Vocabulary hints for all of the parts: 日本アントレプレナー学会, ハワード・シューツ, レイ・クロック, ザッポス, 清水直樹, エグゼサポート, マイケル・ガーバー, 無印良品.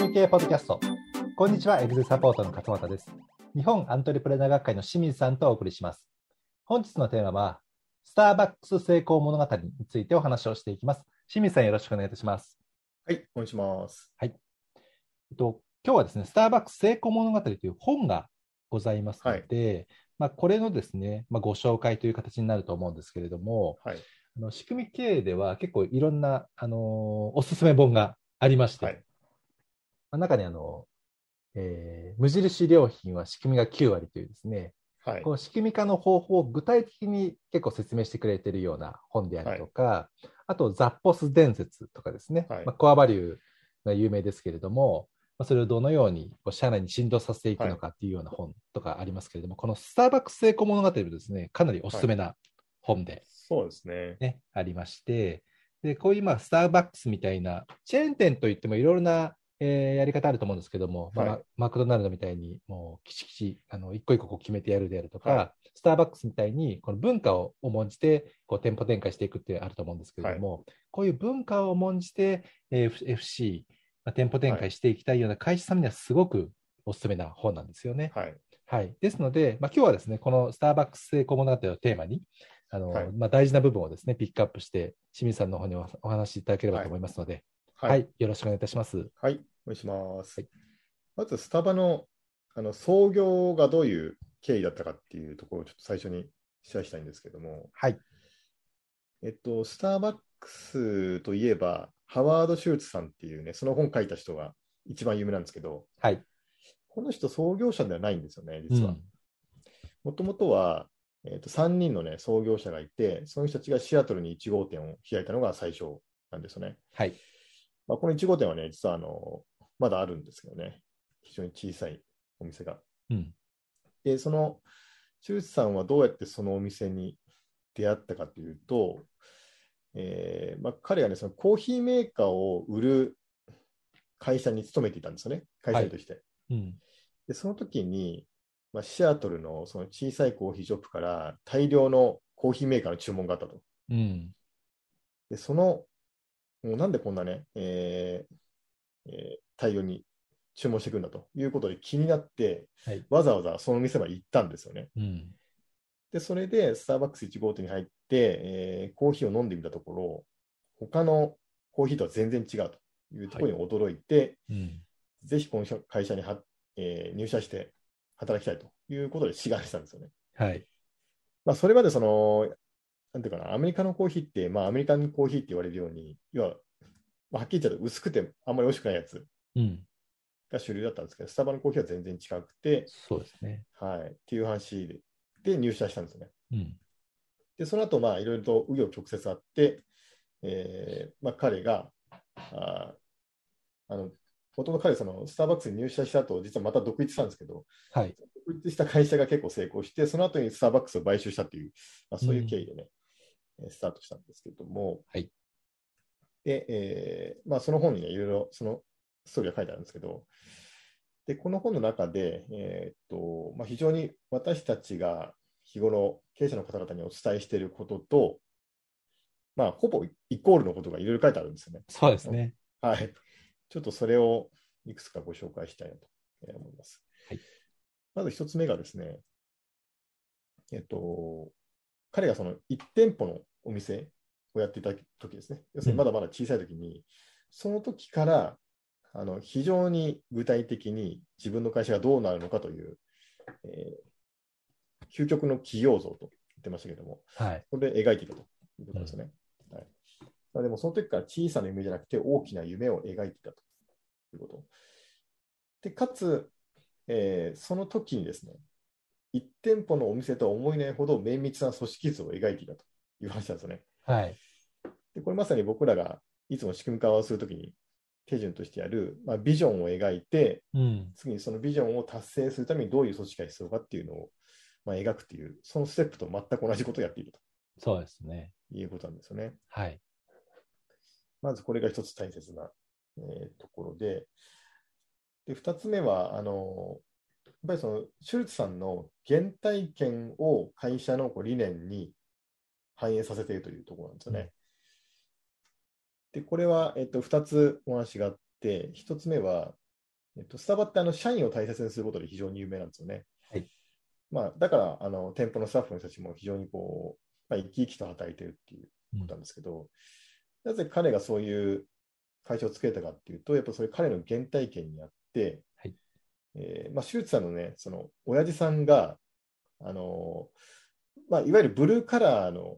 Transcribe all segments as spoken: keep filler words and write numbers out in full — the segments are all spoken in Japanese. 休憩ポッドキャスト。こんにちは、エグゼサポートの勝俣です。日本アントレプレナー学会の清水さんとお送りします。本日のテーマはスターバックス成功物語についてお話をしていきます。清水さん、よろしくお願いいたします。はい、お願いします、はい。えっと、今日はですね、スターバックス成功物語という本がございますので、はい、まあ、これのですね、まあ、ご紹介という形になると思うんですけれども、はい、あの仕組み経営では結構いろんな、あのー、おすすめ本がありまして、はい、まあ、中にあの、えー、無印良品は仕組みがきゅうわりというですね、はい、こう仕組み化の方法を具体的に結構説明してくれているような本であるとか、はい、あとザッポス伝説とかですね、はい、まあ、コアバリューが有名ですけれども、それをどのように社内に浸透させていくのかっていうような本とかありますけれども、はい、このスターバックス成功物語もですね、かなりおすすめな本で、ね、はい、そうですね、ありまして、でこういう、まあ、スターバックスみたいなチェーン店といってもいろいろな、えー、やり方あると思うんですけども、まあ、はい、マクドナルドみたいにもうきちきちあの一個一個こう決めてやるであるとか、はい、スターバックスみたいにこの文化を重んじてこう店舗展開していくっていうのがあると思うんですけれども、はい、こういう文化を重んじて、えー、エフシー店舗展開していきたいような会社さんにはすごくおすすめな本なんですよね。はいはい、ですので、まあ、今日はですね、このスターバックス成功物語をテーマにあの、はい、まあ、大事な部分をですねピックアップして清水さんの方にお話しいただければと思いますので、はいはいはい、よろしくお願いいたします。はい、お願いします、はい、まずスタバ の, あの創業がどういう経緯だったかっていうところをちょっと最初にシェアしたいんですけども、はい、えっと、スターバックスといえばハワード・シューツさんっていうね、その本書いた人が一番有名なんですけど、はい、この人創業者ではないんですよね、実は。もともとは、えー、とさんにんの、ね、創業者がいて、その人たちがシアトルにいち号店を開いたのが最初なんですよね。はい、まあ、このいち号店はね、実はあのまだあるんですけどね、非常に小さいお店が。うん、で、そのシューツさんはどうやってそのお店に出会ったかというと、えーまあ、彼は、ね、そのコーヒーメーカーを売る会社に勤めていたんですよね、会社員として。はい、うん、でその時に、まあ、シアトル の, その小さいコーヒーショップから大量のコーヒーメーカーの注文があったと。うん、でそのもうなんでこんなね、えーえー、大量に注文してくるんだということで気になって、はい、わざわざその店まで行ったんですよね。うん、でそれでスターバックスいち号店に入って、えー、コーヒーを飲んでみたところ、他のコーヒーとは全然違うというところに驚いて、はい、うん、ぜひこの会社には、えー、入社して働きたいということで志願したんですよね。はい、まあ、それまでそのなんていうかな、アメリカのコーヒーって、まあ、アメリカンコーヒーって言われるように、要は、まあ、はっきり言っちゃうと薄くてあんまり美味しくないやつが主流だったんですけど、うん、スタバのコーヒーは全然違くて、そうですね、はい、っていう話で。で入社したんですよね。うん、でその後まあいろいろと紆余曲折あって、えーまあ、彼がああの元々彼そのスターバックスに入社した後、実はまた独立したんですけど、はい、独立した会社が結構成功して、その後にスターバックスを買収したという、まあ、そういう経緯でね、うん、スタートしたんですけども、はい、でえーまあ、その本に、ね、いろいろそのストーリーが書いてあるんですけど、でこの本の中で、えーっとまあ、非常に私たちが日頃経営者の方々にお伝えしていることと、まあ、ほぼイコールのことがいろいろ書いてあるんですよね。そうですね、はい、ちょっとそれをいくつかご紹介したいなと思います。はい、まず一つ目がですね、えーっと、彼がそのいち店舗のお店をやっていた時ですね、要するにまだまだ小さい時に、うん、その時からあの非常に具体的に自分の会社がどうなるのかという、えー、究極の企業像と言ってましたけれども、はい、それで描いていたということですね。うん、はい、まあ、でもその時から小さな夢じゃなくて大きな夢を描いていたということで、かつ、えー、その時にですね、いち店舗のお店とは思えないほど綿密な組織図を描いていたという話なんですよね。はい、でこれまさに僕らがいつも仕組み化をするときに手順としてやる、まあ、ビジョンを描いて、うん、次にそのビジョンを達成するためにどういう組織が必要かっていうのを、まあ、描くという、そのステップと全く同じことをやっていると。そうですね。いうことなんですよね。はい。まずこれが一つ大切な、えー、ところで、で二つ目はあのやっぱりそのシュルツさんの原体験を会社のこう理念に反映させているというところなんですよね。うん、でこれは、えっと、ふたつお話があって、ひとつめは、えっと、スタバってあの社員を大切にすることで非常に有名なんですよね。はい、まあ、だからあの店舗のスタッフの人たちも非常にこう、まあ、生き生きと働いているっていうことなんですけど、うん、なぜ彼がそういう会社を作れたかっていうと、やっぱそれ彼の原体験にあって、はい、えー、まあ、周知さんのね、その親父さんがあの、まあ、いわゆるブルーカラーの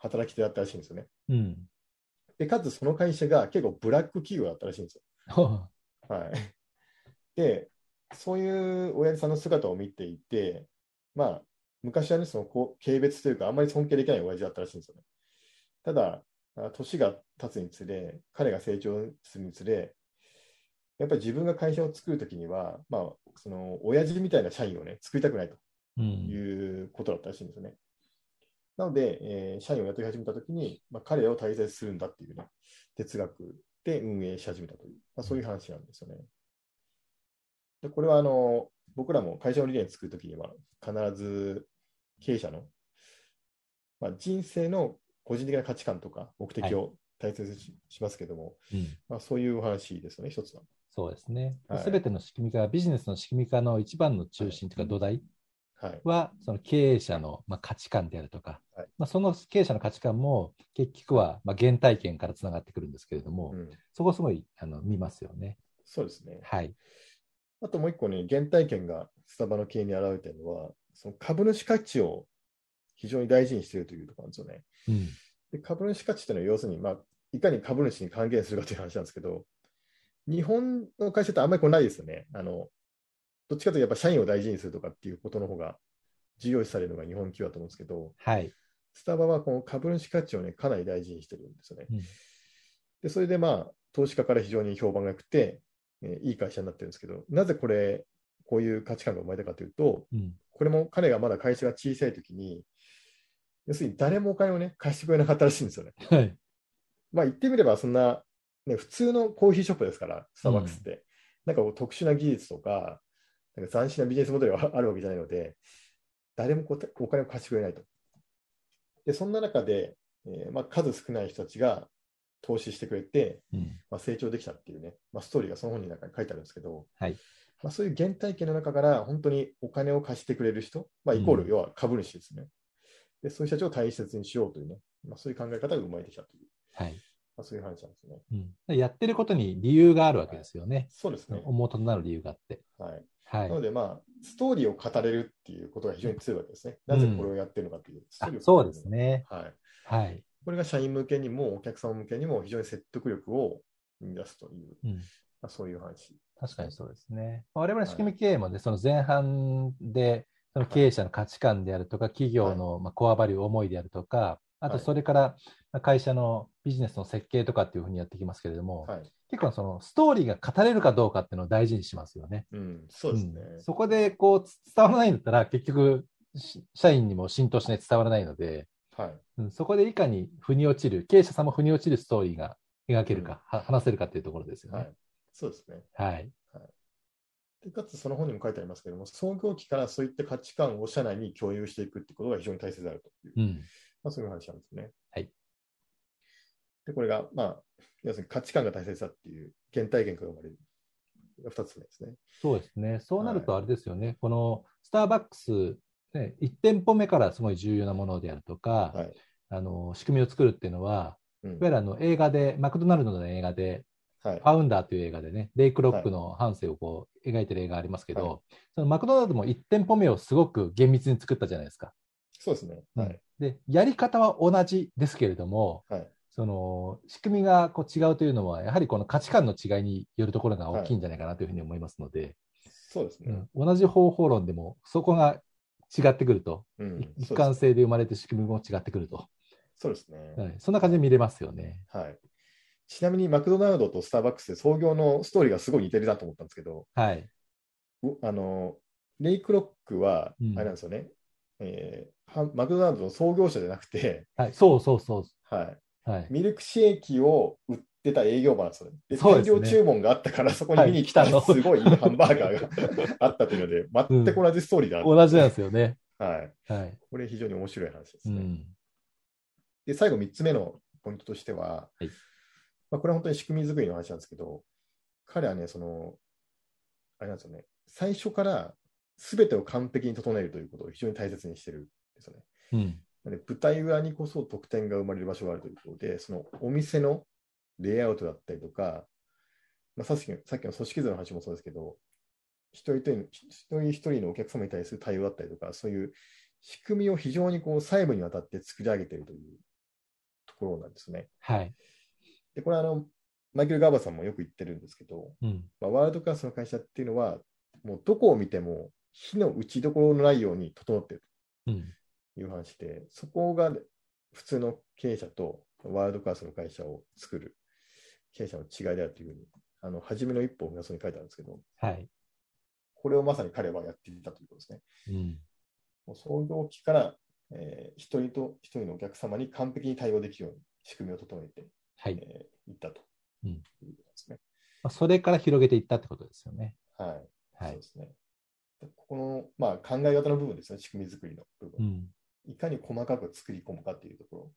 働き手だったらしいんですよね。うん、でかつその会社が結構ブラック企業だったらしいんですよ。はい、でそういう親父さんの姿を見ていて、まあ、昔はね、そのこう軽蔑というかあんまり尊敬できない親父だったらしいんですよね。ただ年が経つにつれ、彼が成長するにつれ、やっぱり自分が会社を作るときには、まあ、その親父みたいな社員をね作りたくないということだったらしいんですよね。うん、なので、えー、社員を雇い始めたときに、まあ、彼らを大切にするんだっていう、ね、哲学で運営し始めたという、まあ、そういう話なんですよね。でこれはあの僕らも会社の理念を作るときには必ず経営者の、まあ、人生の個人的な価値観とか目的を大切に し,、はい、しますけども、うん、まあ、そういうお話ですよね、一つは。そうですね。すべての仕組み化、はい、ビジネスの仕組み化の一番の中心というか土台は、はい、その経営者の、まあ、価値観であるとか、はい、まあ、その経営者の価値観も結局は、まあ、原体験からつながってくるんですけれども、うん、そこすごいあの見ますよね。そうですね。はい。あともう一個ね、原体験がスタバの経営に現れているのは、その株主価値を非常に大事にしているというところなんですよね。うん、で株主価値というのは要するに、まあ、いかに株主に還元するかという話なんですけど、日本の会社ってあんまりこうないですよね。あのどっちかというとやっぱ社員を大事にするとかっていうことの方が重要視されるのが日本企業だと思うんですけど、はい、スタバはこの株主価値を、ね、かなり大事にしてるんですよね。うん、でそれで、まあ、投資家から非常に評判が良くて、えー、いい会社になってるんですけど、なぜこれこういう価値観が生まれたかというと、うん、これも彼がまだ会社が小さいときに、要するに誰もお金を、ね、貸してくれなかったらしいんですよね。はい、まあ、言ってみればそんな、ね、普通のコーヒーショップですから、スターバックスって、うん、なんかこう特殊な技術とか、 なんか斬新なビジネスモデルがあるわけじゃないので、誰もこうお金を貸してくれないと。でそんな中で、えーまあ、数少ない人たちが投資してくれて、うん、まあ、成長できたっていうね、まあ、ストーリーがその本になんか書いてあるんですけど、はい、まあ、そういう原体験の中から本当にお金を貸してくれる人、まあ、イコール要は株主ですね。うん、でそういう人たちを大切にしようというね、まあ、そういう考え方が生まれてきたという、はい、まあ、そういう話なんですね。うん、やってることに理由があるわけですよね。はい、そうですね。元となる理由があって、はいはい、なので、まあ、ストーリーを語れるっていうことが非常に強いわけですね。うん、なぜこれをやってるのかというストーリーを、うん、そうですね、はいはい、これが社員向けにもお客様向けにも非常に説得力を生み出すという、うん、まあ、そういう話。確かにそうですね。我々仕組み経営も、ね、はい、その前半でその経営者の価値観であるとか、企業のまあコアバリュー、思いであるとか、あとそれから会社のビジネスの設計とかっていうふうにやってきますけれども、はい、結構そのストーリーが語れるかどうかっていうのを大事にしますよね。うん、そうですね。うん、そこでこう伝わらないんだったら結局社員にも浸透しない、伝わらないので、はい、うん、そこでいかに腑に落ちる、経営者さんも腑に落ちるストーリーが描けるか、うん、話せるかっていうところですよね。はい、そうですね。はい。かつその本にも書いてありますけれども、創業期からそういった価値観を社内に共有していくってことが非常に大切であるという、うん、まあ、そういう話なんですね。はい、でこれが、まあ、要するに価値観が大切だっていう原体験から生まれるふたつめですね。そうですね。そうなるとあれですよね、はい、このスターバックス、ね、いち店舗目からすごい重要なものであるとか、はい、あの仕組みを作るっていうのは、うん、いわゆるあの映画で、マクドナルドの映画でファウンダーという映画でね、レイ・クロックの半生をこう描いてる映画ありますけど、はい、そのマクドナルドもいち店舗目をすごく厳密に作ったじゃないですか。そうですね。はい。でやり方は同じですけれども、はい、その仕組みがこう違うというのはやはりこの価値観の違いによるところが大きいんじゃないかなというふうに思いますので、はい、そうですね。うん、同じ方法論でもそこが違ってくると、うん、一貫性で生まれて仕組みも違ってくると。そうですね。はい、そんな感じで見れますよね。はい。ちなみにマクドナルドとスターバックスで創業のストーリーがすごい似てるなと思ったんですけど、はい、あのレイ・クロックはあれなんですよね、うん、えー、マクドナルドの創業者じゃなくて、はい、そうそうそう、はいはい、ミルクシェーキを売ってた営業マンなんですよね。で大量注文があったからそこに見に来たらすごいいいハンバーガーがあったというので、全く同じストーリーだ、ね、うん、同じなんですよね。はいはい、これ非常に面白い話ですね。うん、で最後みっつめのポイントとしては、はい、まあ、これは本当に仕組み作りの話なんですけど、彼はね、そのあれなんですよね、最初から全てを完璧に整えるということを非常に大切にしてるんですよね。うん、なので舞台裏にこそ得点が生まれる場所があるということで、そのお店のレイアウトだったりとか、まあ、さっきの、さっきの組織図の話もそうですけど、一人一人、一人一人のお客様に対する対応だったりとか、そういう仕組みを非常にこう細部にわたって作り上げているというところなんですね。はい、でこれはあのマイケル・ガーバーさんもよく言ってるんですけど、うん、まあ、ワールドクラスの会社っていうのは、もうどこを見ても非の打ちどころのないように整っているという話で、うん、そこが普通の経営者とワールドクラスの会社を作る経営者の違いであるというふうに、あの初めの一歩を皆さんに書いてあるんですけど、はい、これをまさに彼はやっていたということですね。うん、もう創業期から、えー、一人と一人のお客様に完璧に対応できるように仕組みを整えて、はい、えー、いったということですね。うん、それから広げていったってことですよね。はい、はい、そうですね。ここの、まあ、考え方の部分ですね、仕組み作りの部分、うん、いかに細かく作り込むかっていうとこ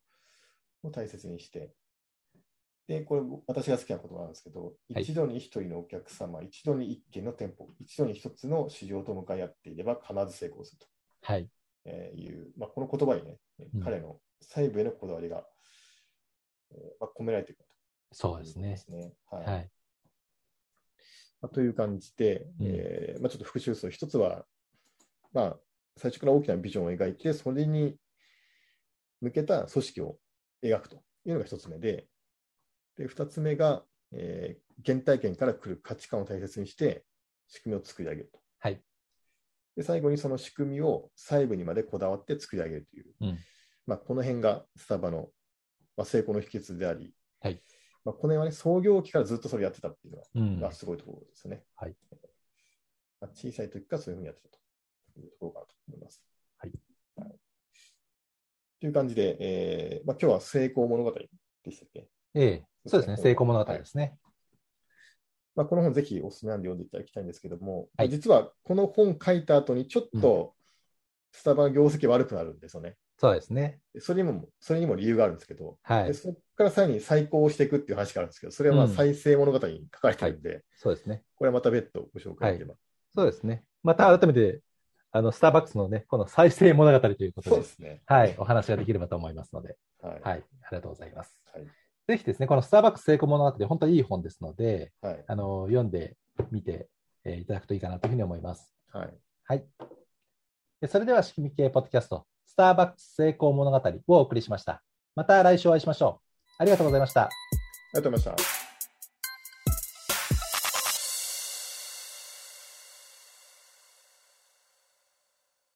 ろを大切にして、でこれ私が好きな言葉なんですけど、はい、一度に一人のお客様、一度に一軒の店舗、一度に一つの市場と向かい合っていれば必ず成功すると、はい、えー、いう、まあ、この言葉にね、うん、彼の細部へのこだわりが、えーまあ、込められていると。そうですね。はい、はい、まあ、という感じで、うん、えーまあ、ちょっと復習すると、一つは、まあ、最初から大きなビジョンを描いて、それに向けた組織を描くというのが一つ目で、でふたつめが、えー、原体験から来る価値観を大切にして仕組みを作り上げると、はい、で最後にその仕組みを細部にまでこだわって作り上げるという、うん、まあ、この辺がスタバの、まあ、成功の秘訣であり、はい、まあ、この辺は、ね、創業期からずっとそれやってたっていうのがすごいところですね。うん、はい、まあ、小さい時からそういうふうにやってたというところかなと思います。はい、はい、という感じで、えーまあ、今日は成功物語でしたっけ。ええ、そうですね、成功物語ですね。はい、まあ、この本ぜひおすすめなんで読んでいただきたいんですけども、はい、実はこの本書いた後にちょっとスタバの業績悪くなるんですよね。うん、そうですね。それにも、それにも理由があるんですけど、はい、でそこからさらに再興していくっていう話があるんですけど、それはまあ再生物語に書かれているので、うん、はい、そうですね、これはまた別途ご紹介できれば、はい、そうですね、また改めてあのスターバックスのね、この再生物語ということ で, そうです、ね、はい、お話ができればと思いますので、はい、はい、ありがとうございます。はい、ぜひですね、このスターバックス成功物語で本当にいい本ですので、はい、あの読んでみて、えー、いただくといいかなというふうに思います。はい、はい、でそれでは仕組み系ポッドキャストスターバックス成功物語をお送りしました。また来週お会いしましょう。ありがとうございました。ありがとうございました。